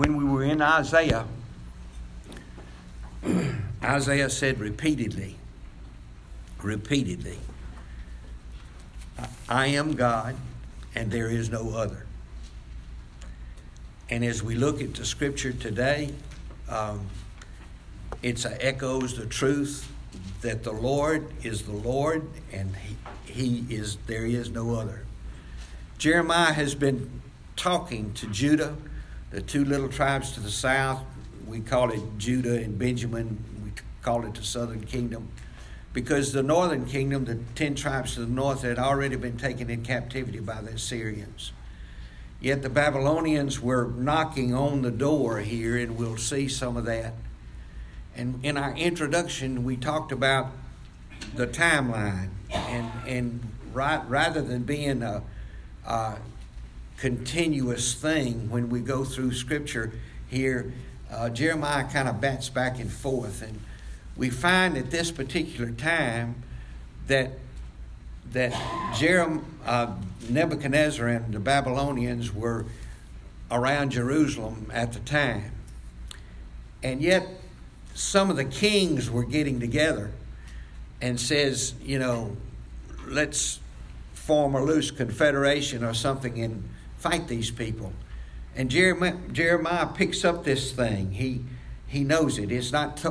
when we were in Isaiah, Isaiah said repeatedly, I am God and there is no other. And as we look at the scripture today, it echoes the truth that the Lord is the Lord and there is no other. Jeremiah has been talking to Judah, the two little tribes to the south. We call it Judah and Benjamin. We call it the southern kingdom, because the northern kingdom, the 10 tribes to the north, had already been taken in captivity by the Assyrians. Yet the Babylonians were knocking on the door here, and we'll see some of that. And in our introduction, we talked about the timeline, and rather than being a continuous thing when we go through Scripture here, Jeremiah kind of bats back and forth, and we find at this particular time that Nebuchadnezzar and the Babylonians were around Jerusalem at the time. And yet some of the kings were getting together and says, let's form a loose confederation or something and fight these people. And Jeremiah picks up this thing. He knows it. It's not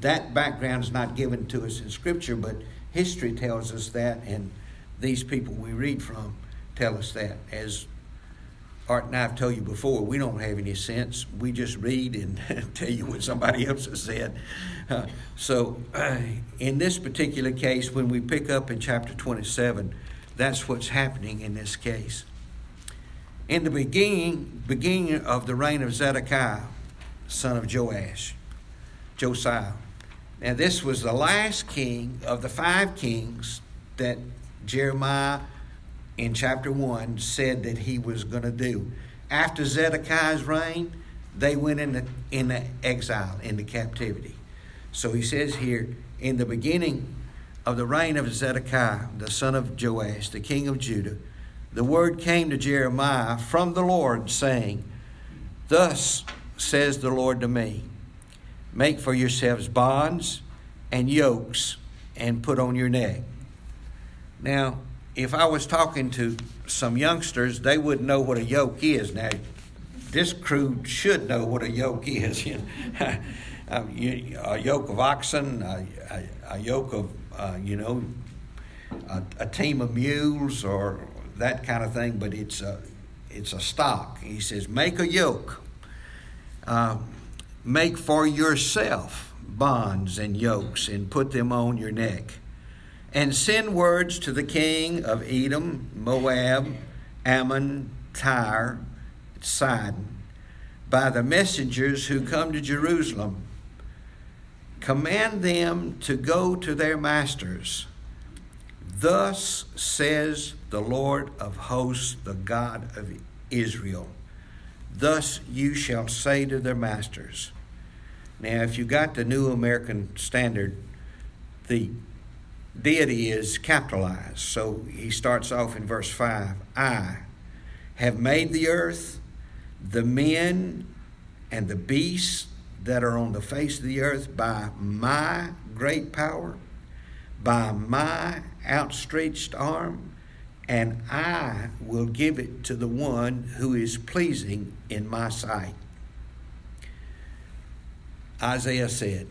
that background is not given to us in Scripture, but history tells us that, and these people we read from tell us that. As Art and I have told you before, we don't have any sense. We just read and tell you what somebody else has said. So in this particular case, when we pick up in chapter 27, that's what's happening in this case. In the beginning of the reign of Zedekiah, son of Joash, Josiah. Now, this was the last king of the 5 kings that Jeremiah in chapter 1 said that he was going to do. After Zedekiah's reign, they went in the exile, into captivity. So he says here, in the beginning of the reign of Zedekiah, the son of Joash, the king of Judah, the word came to Jeremiah from the Lord, saying, Thus says the Lord to me, make for yourselves bonds and yokes and put on your neck. Now, if I was talking to some youngsters, they wouldn't know what a yoke is. Now, this crew should know what a yoke is. A yoke of oxen, a yoke of, a team of mules or that kind of thing, but it's a stock. He says, make a yoke. Make for yourself bonds and yokes and put them on your neck. And send words to the king of Edom, Moab, Ammon, Tyre, Sidon, by the messengers who come to Jerusalem. Command them to go to their masters. Thus says the Lord of hosts, the God of Israel. Thus you shall say to their masters. Now, if you got the New American Standard, the deity is capitalized. So he starts off in verse 5. I have made the earth, the men, and the beasts that are on the face of the earth by my great power, by my outstretched arm, and I will give it to the one who is pleasing in my sight. Isaiah said,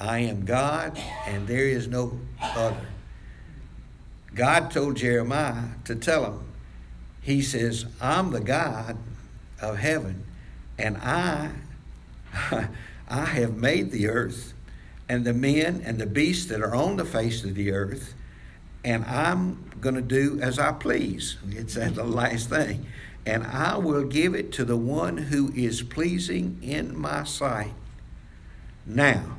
I am God and there is no other. God told Jeremiah to tell him, he says, I'm the God of heaven, and I have made the earth and the men and the beasts that are on the face of the earth, and I'm going to do as I please. It's the last thing. And I will give it to the one who is pleasing in my sight. Now,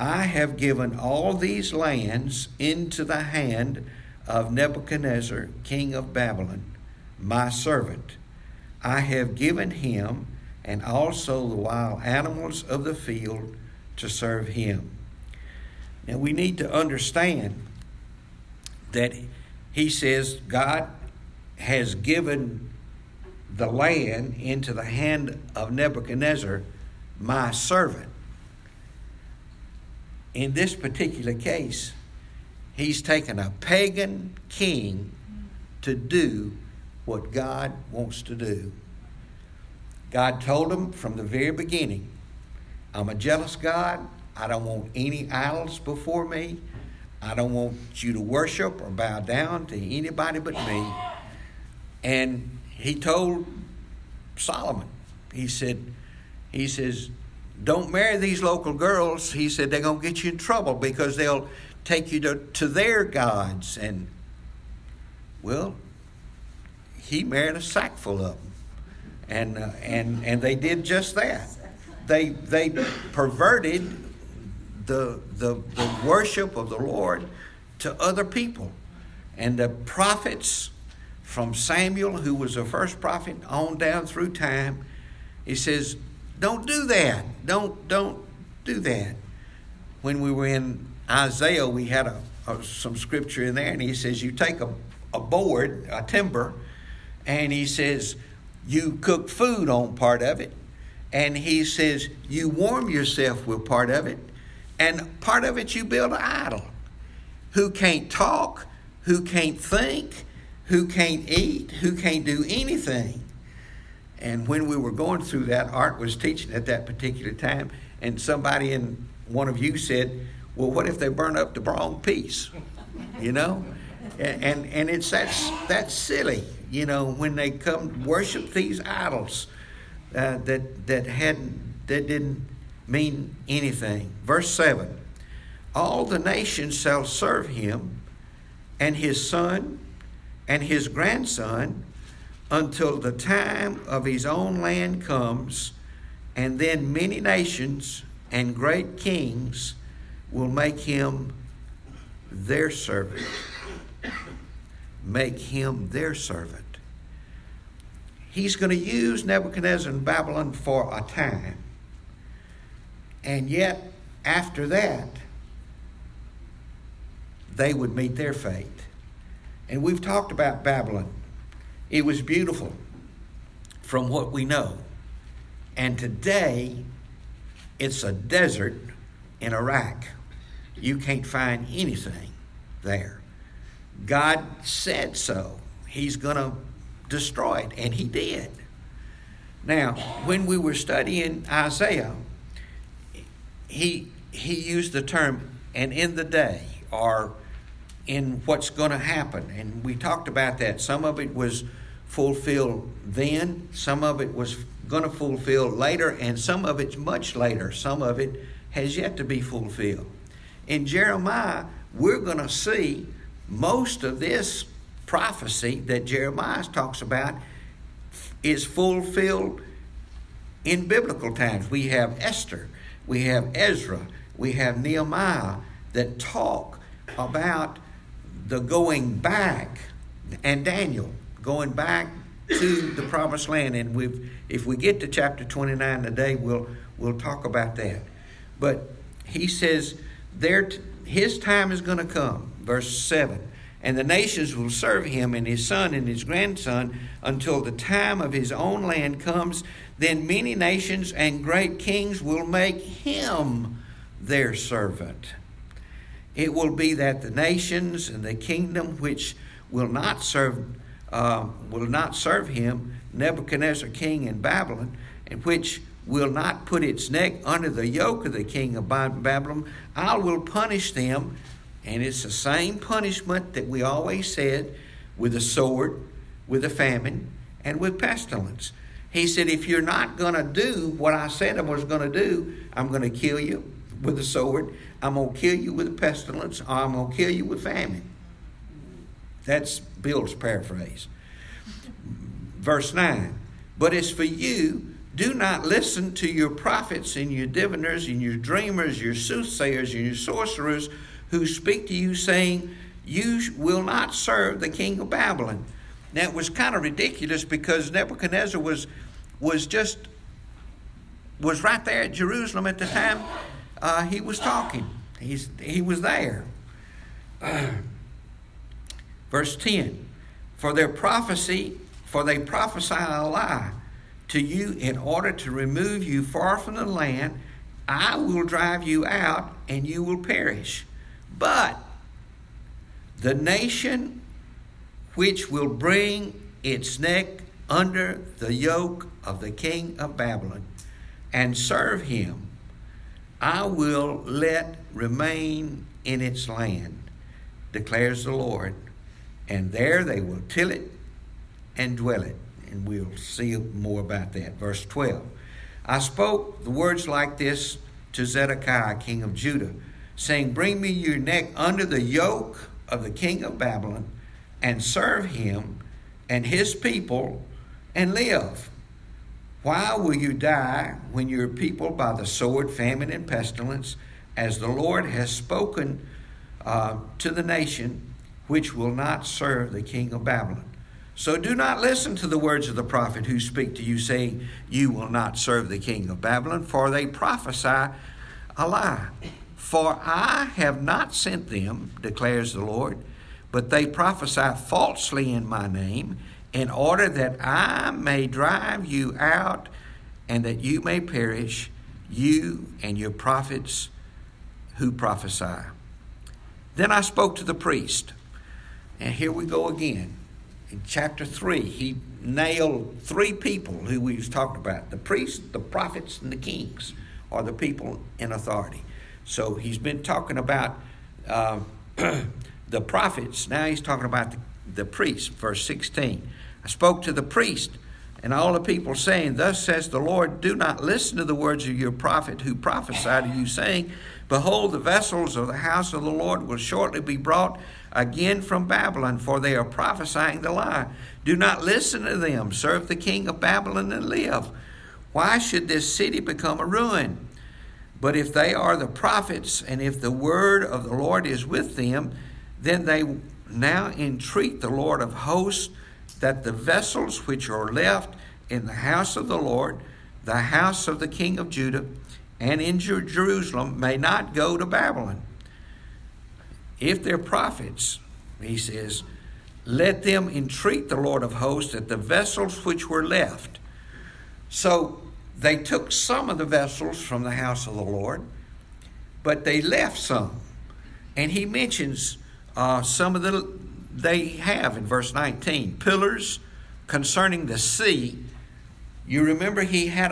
I have given all these lands into the hand of Nebuchadnezzar, king of Babylon, my servant. I have given him and also the wild animals of the field to serve him. Now, we need to understand that he says God has given the land into the hand of Nebuchadnezzar, my servant. In this particular case, he's taken a pagan king to do what God wants to do. God told him from the very beginning, I'm a jealous God. I don't want any idols before me. I don't want you to worship or bow down to anybody but me. And he told Solomon, he says, don't marry these local girls. He said, they're going to get you in trouble because they'll take you to their gods. And, well, he married a sack full of them. And they did just that. They perverted the worship of the Lord to other people. And the prophets from Samuel, who was the first prophet, on down through time, he says, don't do that. Don't do that. When we were in Isaiah, we had some scripture in there, and he says, you take a board, a timber, and he says, you cook food on part of it. And he says, you warm yourself with part of it. And part of it you build an idol who can't talk, who can't think, who can't eat, who can't do anything. And when we were going through that, Art was teaching at that particular time, and somebody in one of you said, well, what if they burn up the wrong piece? You know? And it's that's silly, you know, when they come worship these idols that didn't mean anything. Verse 7, all the nations shall serve him and his son and his grandson until the time of his own land comes, and then many nations and great kings will make him their servant. Make him their servant. He's going to use Nebuchadnezzar and Babylon for a time. And yet, after that, they would meet their fate. And we've talked about Babylon. It was beautiful from what we know. And today, it's a desert in Iraq. You can't find anything there. God said so. He's going to destroy it, and he did. Now, when we were studying Isaiah, he used the term, and in the day, or in what's going to happen. And we talked about that. Some of it was fulfilled then. Some of it was going to fulfill later. And some of it's much later. Some of it has yet to be fulfilled. In Jeremiah, we're going to see most of this prophecy that Jeremiah talks about is fulfilled in biblical times. We have Esther. We have Ezra. We have Nehemiah that talk about the going back, and Daniel going back to the promised land. And if we get to chapter 29 today, we'll talk about that. But he says his time is going to come, verse 7. And the nations will serve him and his son and his grandson until the time of his own land comes. Then many nations and great kings will make him their servant. It will be that the nations and the kingdom which will not serve him, Nebuchadnezzar king in Babylon, and which will not put its neck under the yoke of the king of Babylon, I will punish them. And it's the same punishment that we always said, with a sword, with a famine, and with pestilence. He said, if you're not going to do what I said I was going to do, I'm going to kill you with a sword. I'm going to kill you with a pestilence, or I'm going to kill you with famine. That's Bill's paraphrase. Verse 9, but as for you, do not listen to your prophets and your diviners and your dreamers, your soothsayers and your sorcerers, who speak to you saying, you will not serve the king of Babylon. Now, it was kind of ridiculous because Nebuchadnezzar was right there at Jerusalem at the time he was talking. He was there. Verse 10, for their prophecy for they prophesy a lie to you in order to remove you far from the land. I will drive you out, and you will perish. But the nation which will bring its neck under the yoke of the king of Babylon and serve him, I will let remain in its land, declares the Lord. And there they will till it and dwell it. And we'll see more about that. Verse 12. I spoke the words like this to Zedekiah, king of Judah, saying, bring me your neck under the yoke of the king of Babylon and serve him and his people and live. Why will you die when your people by the sword, famine, and pestilence, as the Lord has spoken to the nation, which will not serve the king of Babylon? So do not listen to the words of the prophet who speak to you, saying, you will not serve the king of Babylon, for they prophesy a lie. For I have not sent them, declares the Lord, but they prophesy falsely in my name, in order that I may drive you out and that you may perish, you and your prophets who prophesy. Then I spoke to the priest. And here we go again. In chapter 3, he nailed three people who we was talking about. The priests, the prophets, and the kings are the people in authority. So he's been talking about the prophets. Now he's talking about the priests. Verse 16, I spoke to the priest and all the people, saying, thus says the Lord, do not listen to the words of your prophet who prophesied to you, saying, behold, the vessels of the house of the Lord will shortly be brought again from Babylon, for they are prophesying the lie. Do not listen to them. Serve the king of Babylon and live. Why should this city become a ruin? But if they are the prophets, and if the word of the Lord is with them, then they now entreat the Lord of hosts that the vessels which are left in the house of the Lord, the house of the king of Judah, and in Jerusalem may not go to Babylon. If they're prophets, he says, let them entreat the Lord of hosts that the vessels which were left. So they took some of the vessels from the house of the Lord, but they left some. And he mentions some of they have in verse 19, pillars concerning the sea. You remember he had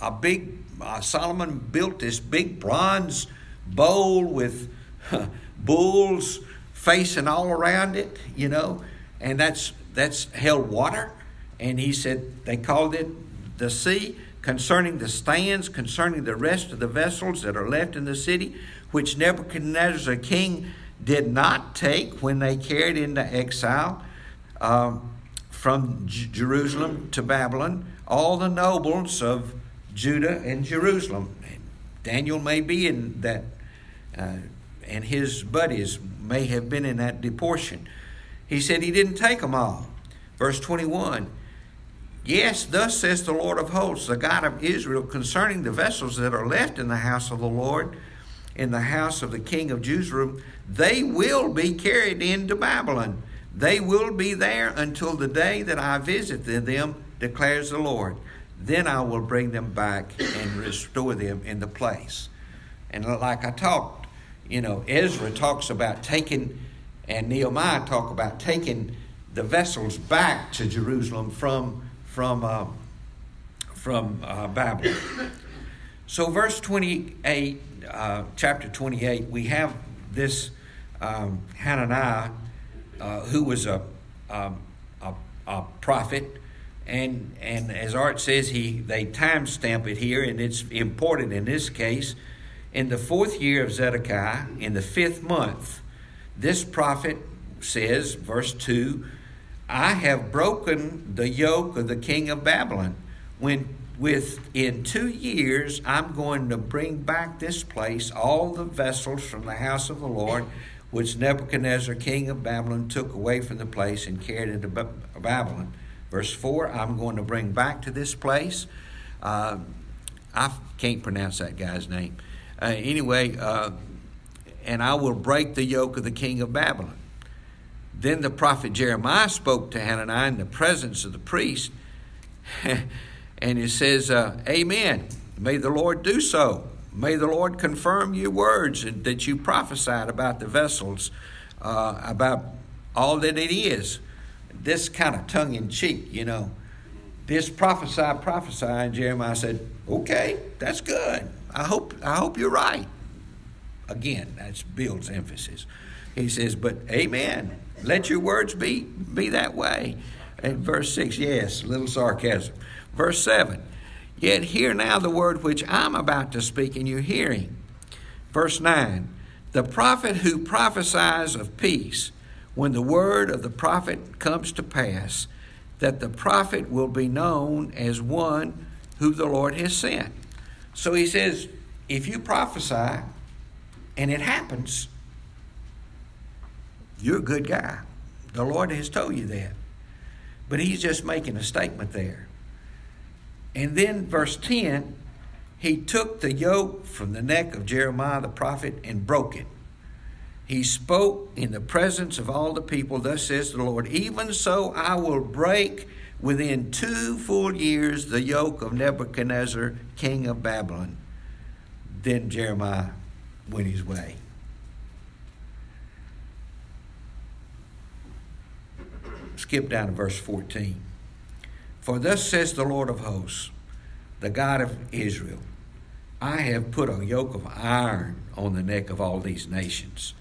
a big, Solomon built this big bronze bowl with bulls facing all around it, you know, and that's held water. And he said they called it the sea, concerning the stands, concerning the rest of the vessels that are left in the city, which Nebuchadnezzar king did not take when they carried into exile from Jerusalem to Babylon all the nobles of Judah and Jerusalem. And Daniel may be in that, and his buddies may have been in that deportation. He said he didn't take them all. Verse 21, yes, thus says the Lord of hosts, the God of Israel, concerning the vessels that are left in the house of the Lord, in the house of the king of Jerusalem, they will be carried into Babylon. They will be there until the day that I visit them, declares the Lord. Then I will bring them back and restore them in the place. And like I talked, you know, Ezra talks about taking, and Nehemiah talk about taking the vessels back to Jerusalem from Babylon. So verse 28, chapter 28, we have this Hananiah who was a prophet, and as Art says, they timestamp it here, and it's important in this case. In the fourth year of Zedekiah, in the fifth month, this prophet says, verse 2, I have broken the yoke of the king of Babylon. Within 2 years, I'm going to bring back this place, all the vessels from the house of the Lord, which Nebuchadnezzar, king of Babylon, took away from the place and carried into Babylon. Verse 4, I'm going to bring back to this place. I can't pronounce that guy's name. Anyway, and I will break the yoke of the king of Babylon. Then the prophet Jeremiah spoke to Hananiah in the presence of the priest. And it says, Amen. May the Lord do so. May the Lord confirm your words that you prophesied about the vessels, about all that it is. This kind of tongue-in-cheek, you know. This prophesy. And Jeremiah said, okay, that's good. I hope you're right. Again, that's Bill's emphasis. He says, but amen. Let your words be that way. And verse 6, yes, a little sarcasm. Verse 7, yet hear now the word which I'm about to speak in your hearing. Verse 9, the prophet who prophesies of peace, when the word of the prophet comes to pass, that the prophet will be known as one who the Lord has sent. So he says, if you prophesy and it happens, you're a good guy. The Lord has told you that. But he's just making a statement there. And then verse 10, he took the yoke from the neck of Jeremiah the prophet and broke it. He spoke in the presence of all the people, thus says the Lord, even so I will break within 2 full years the yoke of Nebuchadnezzar, king of Babylon. Then Jeremiah went his way. Skip down to verse 14. For thus says the Lord of hosts, the God of Israel, I have put a yoke of iron on the neck of all these nations.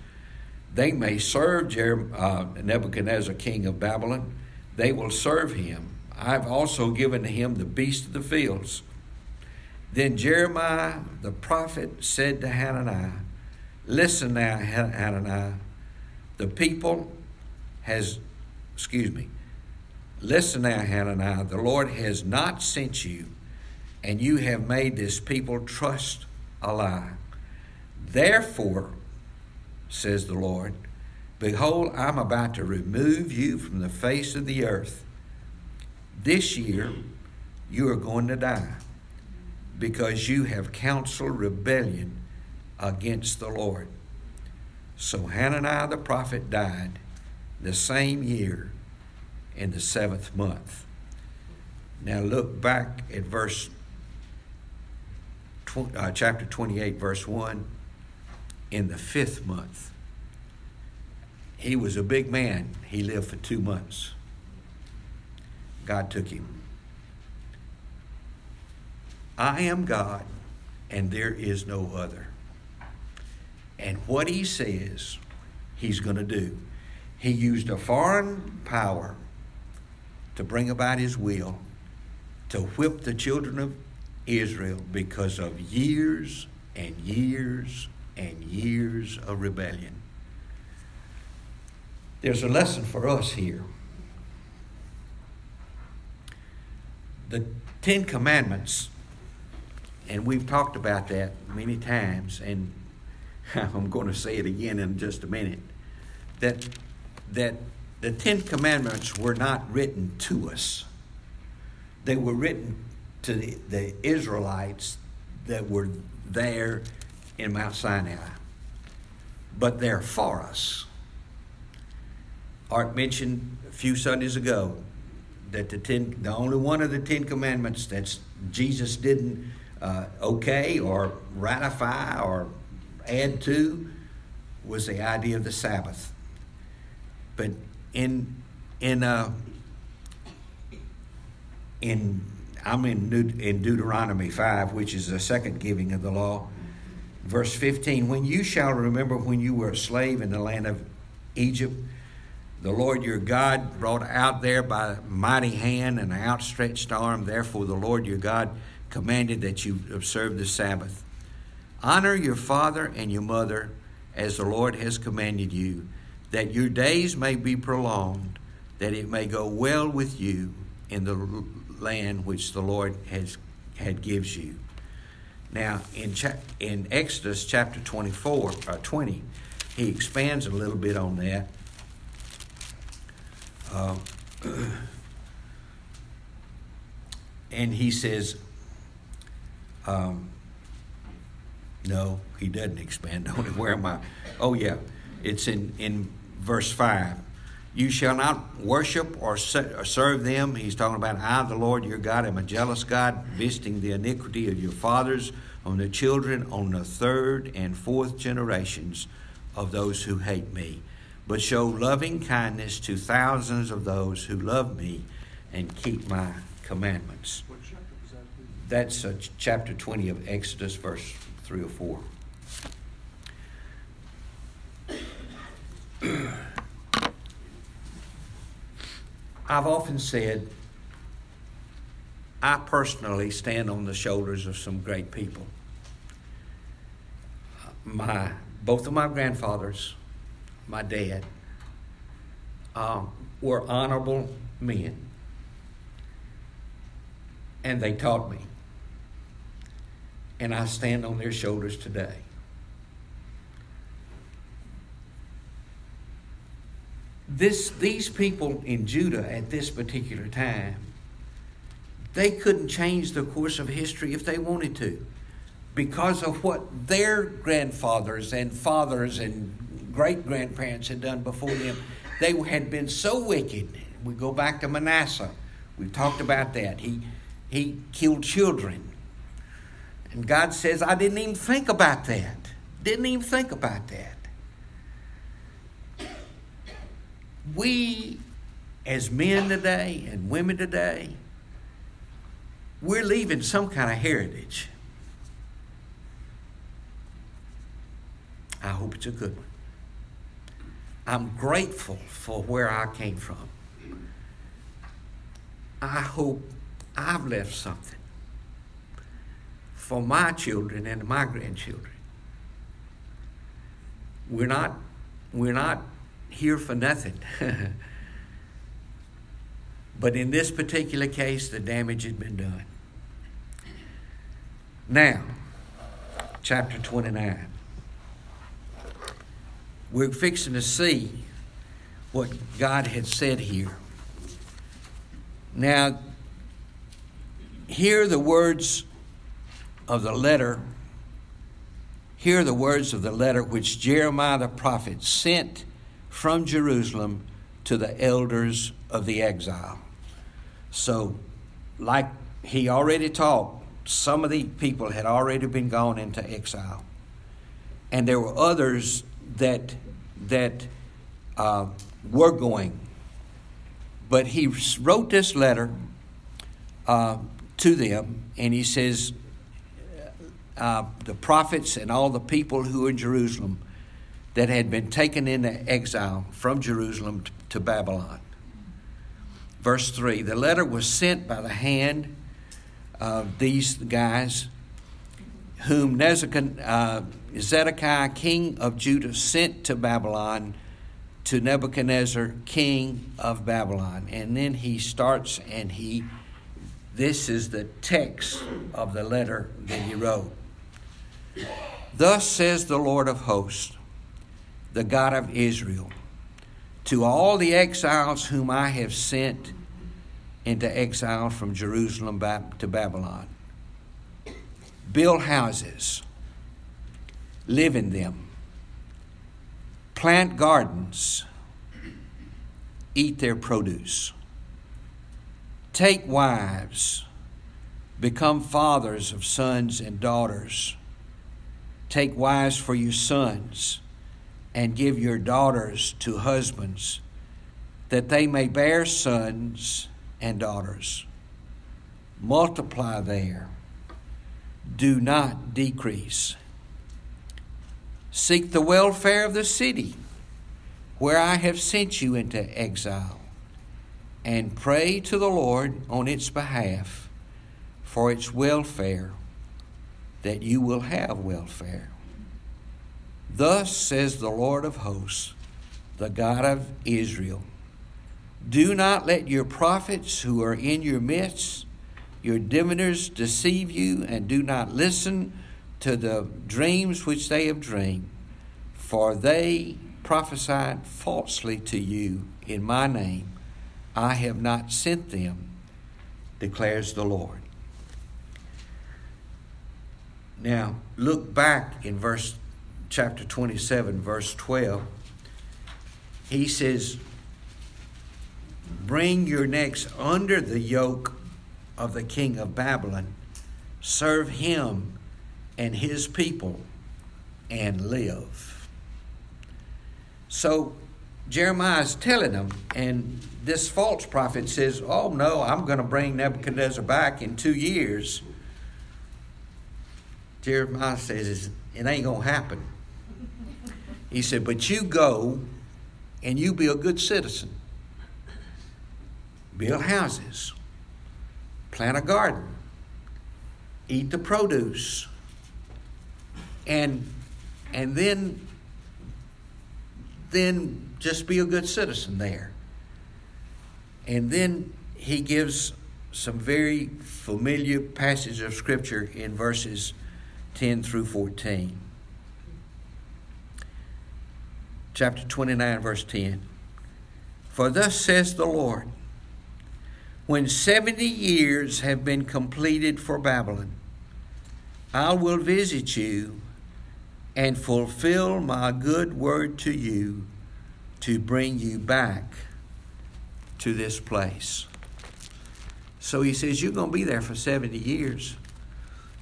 They may serve Nebuchadnezzar, king of Babylon. They will serve him. I've also given to him the beast of the fields. Then Jeremiah the prophet said to Hananiah, listen now, Hananiah, listen now, Hananiah, the Lord has not sent you, and you have made this people trust a lie. Therefore, says the Lord, behold, I'm about to remove you from the face of the earth. This year you are going to die because you have counseled rebellion against the Lord. So Hananiah the prophet died the same year in the 7th month. Now look back at chapter 28, verse 1. In the 5th month. He was a big man. He lived for 2 months. God took him. I am God, and there is no other. And what he says, he's going to do. He used a foreign power to bring about his will, to whip the children of Israel because of years and years and years of rebellion. There's a lesson for us here. The 10 Commandments, and we've talked about that many times, and I'm going to say it again in just a minute, that the 10 Commandments were not written to us. They were written to the Israelites that were there in Mount Sinai, but they're for us. Art mentioned a few Sundays ago that the only one of the 10 Commandments that Jesus didn't okay or ratify or add to was the idea of the Sabbath. But in Deuteronomy 5, which is the second giving of the law. Verse 15, when you shall remember when you were a slave in the land of Egypt, the Lord your God brought out there by a mighty hand and an outstretched arm. Therefore, the Lord your God commanded that you observe the Sabbath. Honor your father and your mother as the Lord has commanded you, that your days may be prolonged, that it may go well with you in the land which the Lord had gives you. Now, in Exodus chapter 20, he expands a little bit on that. And he says, no, he doesn't expand on it. Where am I? Oh, yeah, it's in verse 5. You shall not worship or serve them. He's talking about, I, the Lord your God, am a jealous God, visiting the iniquity of your fathers on the children, on the third and fourth generations of those who hate me, but show loving kindness to thousands of those who love me and keep my commandments. What chapter was that? That's chapter 20 of Exodus, verse 3 or 4. I've often said, I personally stand on the shoulders of some great people. Both of my grandfathers, my dad, were honorable men, and they taught me. And I stand on their shoulders today. These people in Judah at this particular time, they couldn't change the course of history if they wanted to, because of what their grandfathers and fathers and great-grandparents had done before them. They had been so wicked. We go back to Manasseh. We've talked about that. He killed children. And God says, I didn't even think about that. Didn't even think about that. We, as men today and women today, we're leaving some kind of heritage. I hope it's a good one. I'm grateful for where I came from. I hope I've left something for my children and my grandchildren. We're not here for nothing. But in this particular case, the damage had been done. Now, chapter 29. We're fixing to see what God had said here. Now, hear the words of the letter which Jeremiah the prophet sent from Jerusalem to the elders of the exile. So, like he already taught, some of the people had already been gone into exile. And there were others that were going. But he wrote this letter to them, and he says, the prophets and all the people who were in Jerusalem that had been taken into exile from Jerusalem to Babylon. Verse 3, the letter was sent by the hand of these guys whom Zedekiah, king of Judah, sent to Babylon, to Nebuchadnezzar, king of Babylon. And then he starts, and this is the text of the letter that he wrote. Thus says the Lord of hosts, the God of Israel, to all the exiles whom I have sent into exile from Jerusalem back to Babylon, build houses, live in them, plant gardens, eat their produce, take wives, become fathers of sons and daughters, take wives for your sons, and give your daughters to husbands, that they may bear sons and daughters. Multiply there. Do not decrease. Seek the welfare of the city where I have sent you into exile, and pray to the Lord on its behalf for its welfare, that you will have welfare. Thus says the Lord of hosts, the God of Israel, do not let your prophets who are in your midst, your diviners, deceive you, and do not listen to the dreams which they have dreamed, for they prophesied falsely to you in my name. I have not sent them, declares the Lord. Now, look back in chapter 27, verse 12. He says, Bring your necks under the yoke of the king of Babylon. Serve him and his people and live. So Jeremiah is telling them, and this false prophet says, oh no, I'm going to bring Nebuchadnezzar back in 2 years. Jeremiah says, it ain't going to happen. He said, but you go and you be a good citizen. Build houses. Plant a garden. Eat the produce. And then just be a good citizen there. And then he gives some very familiar passages of Scripture in verses 10 through 14. Chapter 29, verse 10. For thus says the Lord, when 70 years have been completed for Babylon, I will visit you and fulfill my good word to you to bring you back to this place. So he says, you're going to be there for 70 years.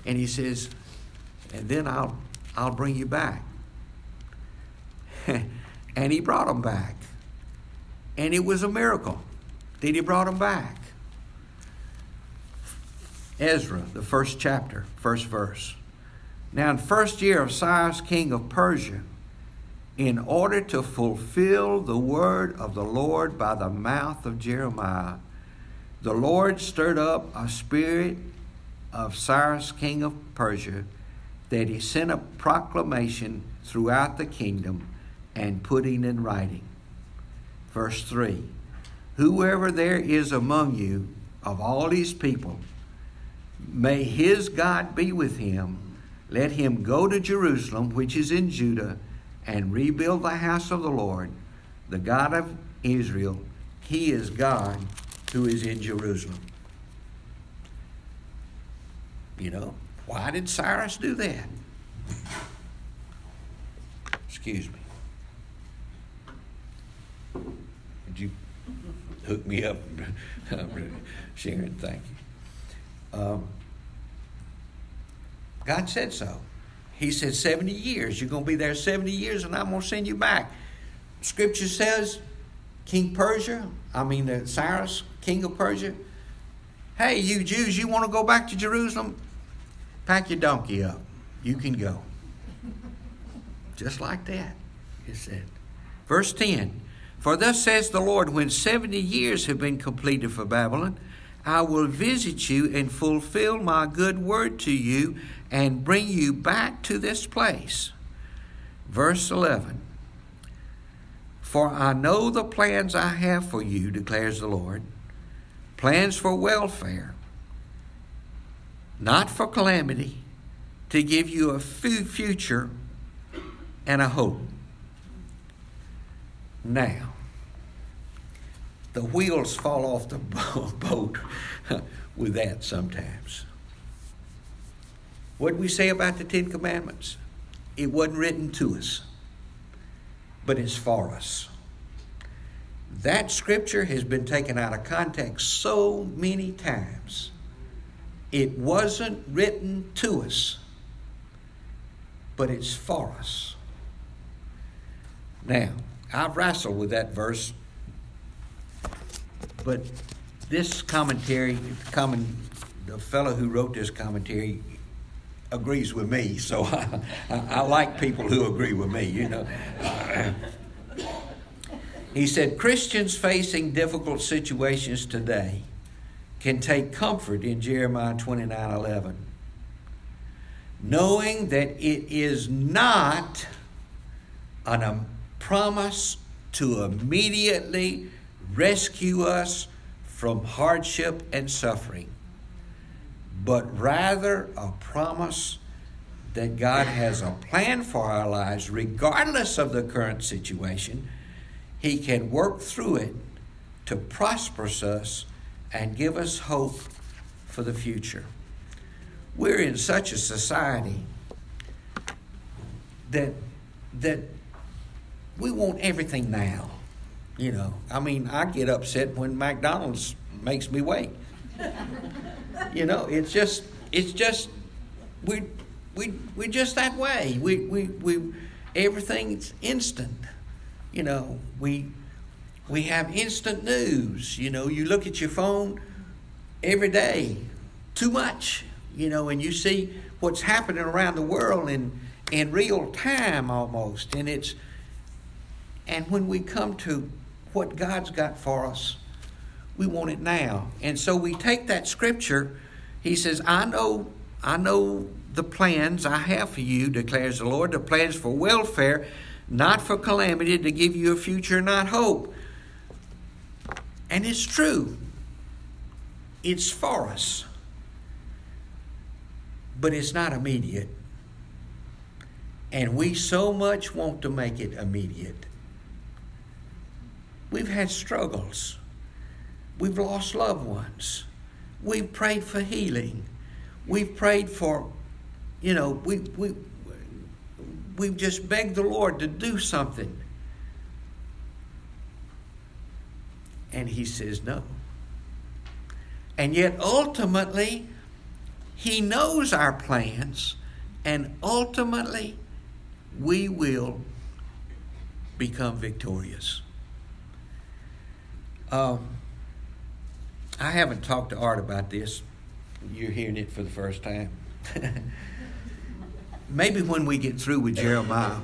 And he says, and then I'll bring you back. And he brought them back. And it was a miracle that he brought them back. Ezra, the first chapter, first verse. Now in the first year of Cyrus, king of Persia, in order to fulfill the word of the Lord by the mouth of Jeremiah, the Lord stirred up a spirit of Cyrus, king of Persia, that he sent a proclamation throughout the kingdom and putting in writing. Verse 3, whoever there is among you of all these people, may his God be with him. Let him go to Jerusalem, which is in Judah, and rebuild the house of the Lord, the God of Israel. He is God who is in Jerusalem. You know, why did Cyrus do that? Excuse me. Would you hook me up, Sharon? Thank you. God said so. He said 70 years. You're going to be there 70 years and I'm going to send you back. Scripture says Cyrus, king of Persia, hey, you Jews, you want to go back to Jerusalem? Pack your donkey up. You can go. Just like that, it said. Verse 10, for thus says the Lord, when 70 years have been completed for Babylon, I will visit you and fulfill my good word to you and bring you back to this place. Verse 11. For I know the plans I have for you, declares the Lord, plans for welfare, not for calamity, to give you a future and a hope. Now, the wheels fall off the boat with that sometimes. What did we say about the Ten Commandments? It wasn't written to us, but it's for us. That scripture has been taken out of context so many times. It wasn't written to us, but it's for us. Now, I've wrestled with that verse, but this commentary, the fellow who wrote this commentary agrees with me, so I like people who agree with me, you know. He said, Christians facing difficult situations today can take comfort in Jeremiah 29:11, knowing that it is not a promise to immediately rescue us from hardship and suffering, but rather a promise that God has a plan for our lives regardless of the current situation. He can work through it to prosper us and give us hope for the future. We're in such a society that we want everything now. You know, I mean, I get upset when McDonald's makes me wait. You know, it's just we're just that way. We everything's instant. You know, we have instant news. You know, you look at your phone every day, too much. You know, and you see what's happening around the world in real time almost, and when we come to what God's got for us, we want it now. And so we take that scripture. He says, I know the plans I have for you, declares the Lord, the plans for welfare, not for calamity, to give you a future, not hope. And it's true. It's for us. But it's not immediate. And we so much want to make it immediate. We've had struggles. We've lost loved ones. We've prayed for healing. We've prayed for, you know, we've just begged the Lord to do something. And He says no. And yet ultimately, He knows our plans, and ultimately we will become victorious. I haven't talked to Art about this. You're hearing it for the first time. Maybe when we get through with Jeremiah,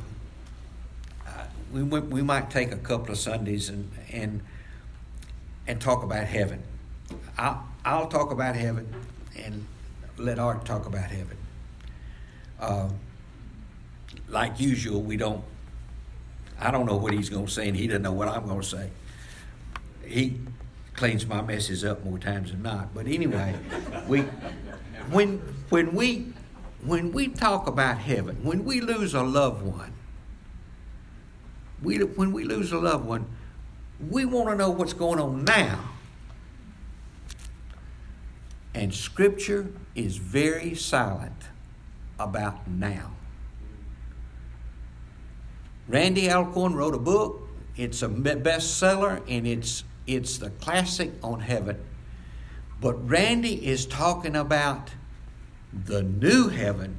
we might take a couple of Sundays and talk about heaven. I'll talk about heaven and let Art talk about heaven. Like usual, I don't know what he's going to say, and he doesn't know what I'm going to say. He cleans my messes up more times than not. But anyway, when we talk about heaven, when we lose a loved one, we want to know what's going on now. And Scripture is very silent about now. Randy Alcorn wrote a book. It's a bestseller, and it's the classic on heaven. But Randy is talking about the new heaven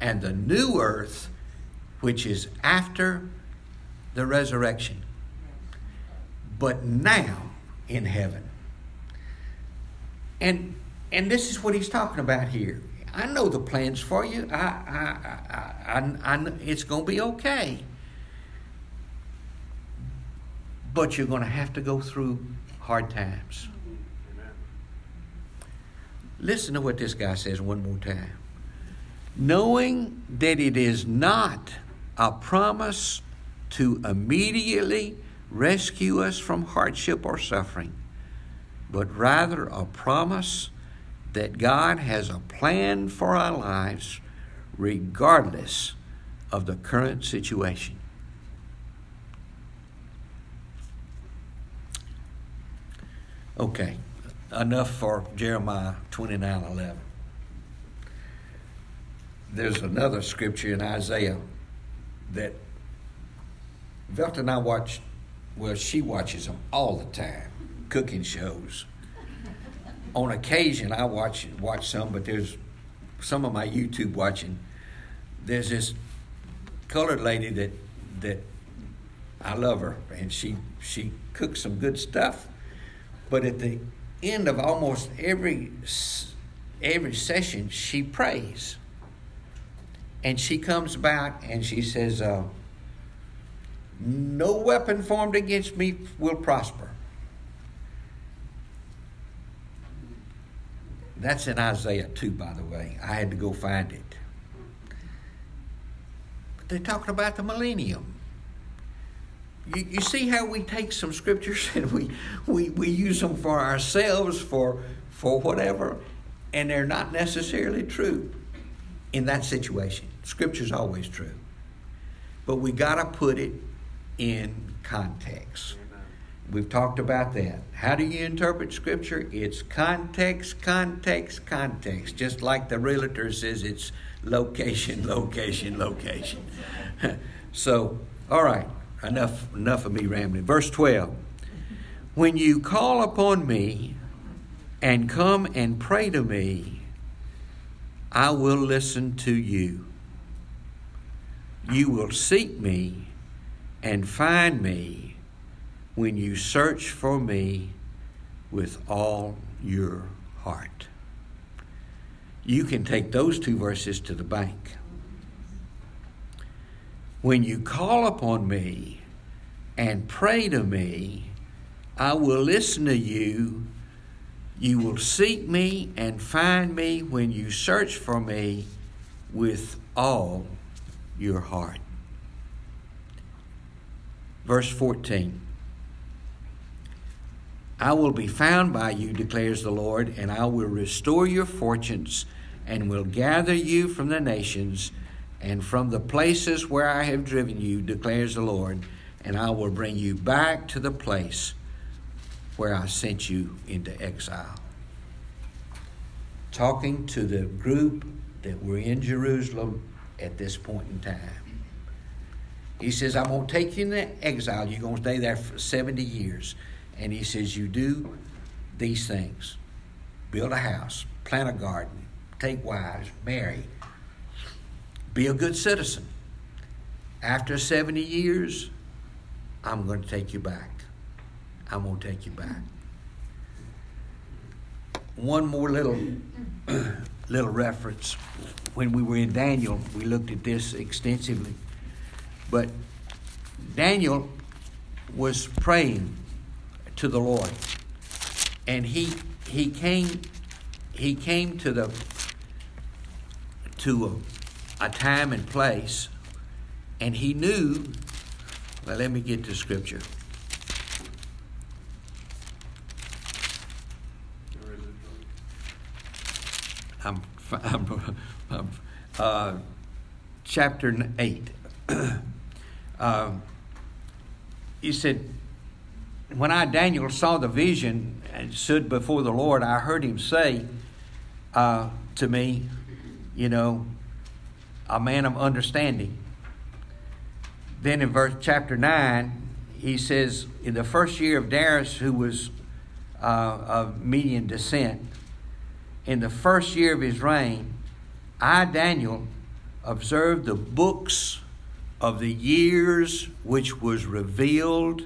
and the new earth, which is after the resurrection. But now in heaven. And this is what he's talking about here. I know the plans for you. I it's going to be okay. But you're going to have to go through hard times. Amen. Listen to what this guy says one more time. Knowing that it is not a promise to immediately rescue us from hardship or suffering, but rather a promise that God has a plan for our lives regardless of the current situation. Okay, enough for Jeremiah 29:11. There's another scripture in Isaiah that Velt and I watch, well, she watches them all the time, cooking shows. On occasion, I watch some, but there's some of my YouTube watching. There's this colored lady that I love her, and she cooks some good stuff. But at the end of almost every session, she prays. And she comes back and she says, "No weapon formed against me will prosper." That's in Isaiah 2, by the way. I had to go find it. But they're talking about the millennium. You see how we take some scriptures and we use them for ourselves, for whatever, and they're not necessarily true in that situation. Scripture's always true. But we got to put it in context. We've talked about that. How do you interpret Scripture? It's context, context, context. Just like the realtor says, it's location, location, location. So, all right. Enough of me rambling. Verse 12. When you call upon me and come and pray to me, I will listen to you. You will seek me and find me when you search for me with all your heart. You can take those two verses to the bank. When you call upon me and pray to me, I will listen to you. You will seek me and find me when you search for me with all your heart. Verse 14. I will be found by you, declares the Lord, and I will restore your fortunes and will gather you from the nations and from the places where I have driven you, declares the Lord, and I will bring you back to the place where I sent you into exile. Talking to the group that were in Jerusalem at this point in time. He says, I'm going to take you into exile. You're going to stay there for 70 years. And he says, you do these things. Build a house, plant a garden, take wives, marry. Be a good citizen. After 70 years, I'm going to take you back. I'm going to take you back. One more little reference. When we were in Daniel, we looked at this extensively. But Daniel was praying to the Lord, and he came to a time and place, and he knew. Well, let me get to scripture. I'm chapter 8. He said, when I, Daniel, saw the vision and stood before the Lord, I heard him say to me, a man of understanding. Then in verse chapter 9, he says, in the first year of Darius, who was of Median descent, in the first year of his reign, I, Daniel, observed the books of the years which was revealed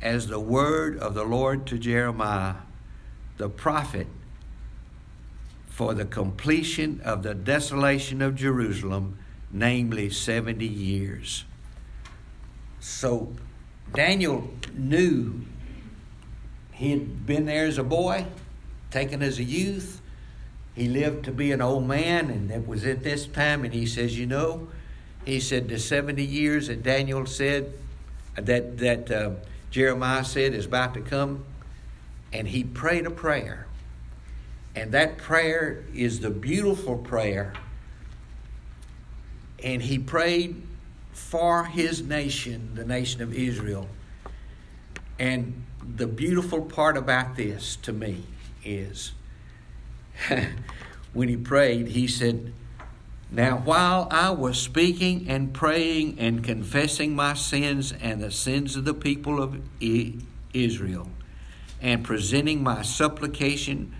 as the word of the Lord to Jeremiah, the prophet, for the completion of the desolation of Jerusalem, namely 70 years. So Daniel knew he had been there as a boy, taken as a youth. He lived to be an old man, and it was at this time. And he says, the 70 years that Daniel said, that Jeremiah said is about to come. And he prayed a prayer. And that prayer is the beautiful prayer. And he prayed for his nation, the nation of Israel. And the beautiful part about this to me is when he prayed, he said, now while I was speaking and praying and confessing my sins and the sins of the people of Israel and presenting my supplication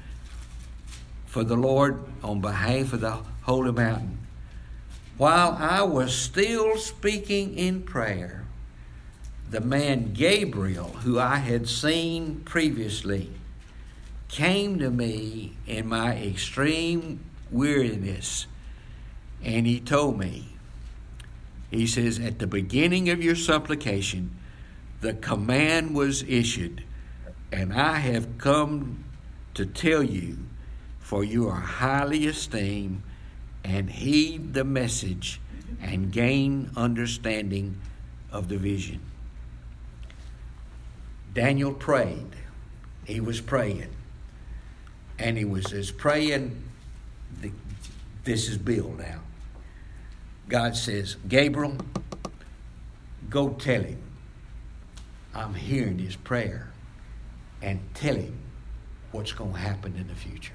for the Lord on behalf of the holy mountain. While I was still speaking in prayer, the man Gabriel, who I had seen previously, came to me in my extreme weariness, and he told me, he says, at the beginning of your supplication, the command was issued, and I have come to tell you, for you are highly esteemed, and heed the message and gain understanding of the vision. Daniel prayed. He was praying. And he was just praying. This is Bill now. God says, Gabriel, go tell him. I'm hearing his prayer. And tell him what's going to happen in the future.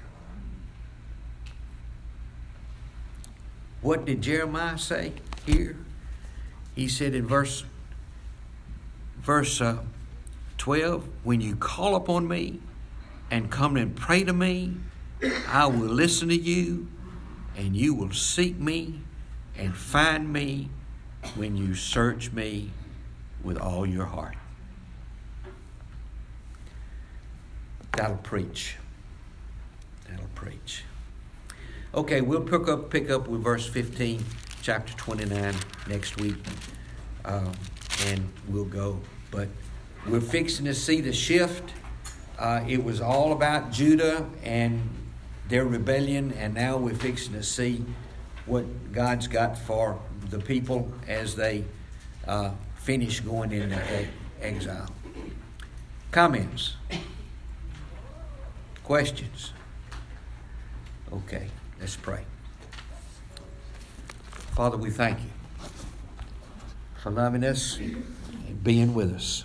What did Jeremiah say here? He said in verse verse 12, when you call upon me and come and pray to me, I will listen to you, and you will seek me and find me when you search me with all your heart. That'll preach. That'll preach. Okay, we'll pick up with verse 15, chapter 29 next week, and we'll go. But we're fixing to see the shift. It was all about Judah and their rebellion, and now we're fixing to see what God's got for the people as they finish going into exile. Comments? Questions? Okay, let's pray. Father, we thank you for loving us and being with us.